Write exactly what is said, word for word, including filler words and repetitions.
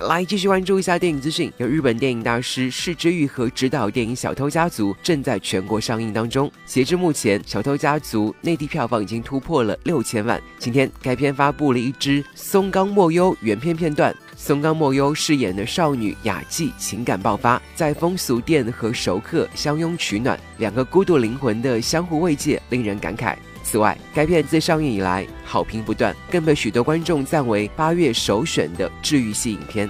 来继续关注一下电影资讯，由日本电影大师是枝裕和执导电影《小偷家族》正在全国上映当中。截至目前，《小偷家族》内地票房已经突破了六千万。今天，该片发布了一支松冈莫优原片片段。松冈莫优饰演的少女雅纪情感爆发，在风俗店和熟客相拥取暖，两个孤独灵魂的相互慰藉令人感慨。此外，该片自上映以来好评不断，更被许多观众赞为八月首选的治愈系影片。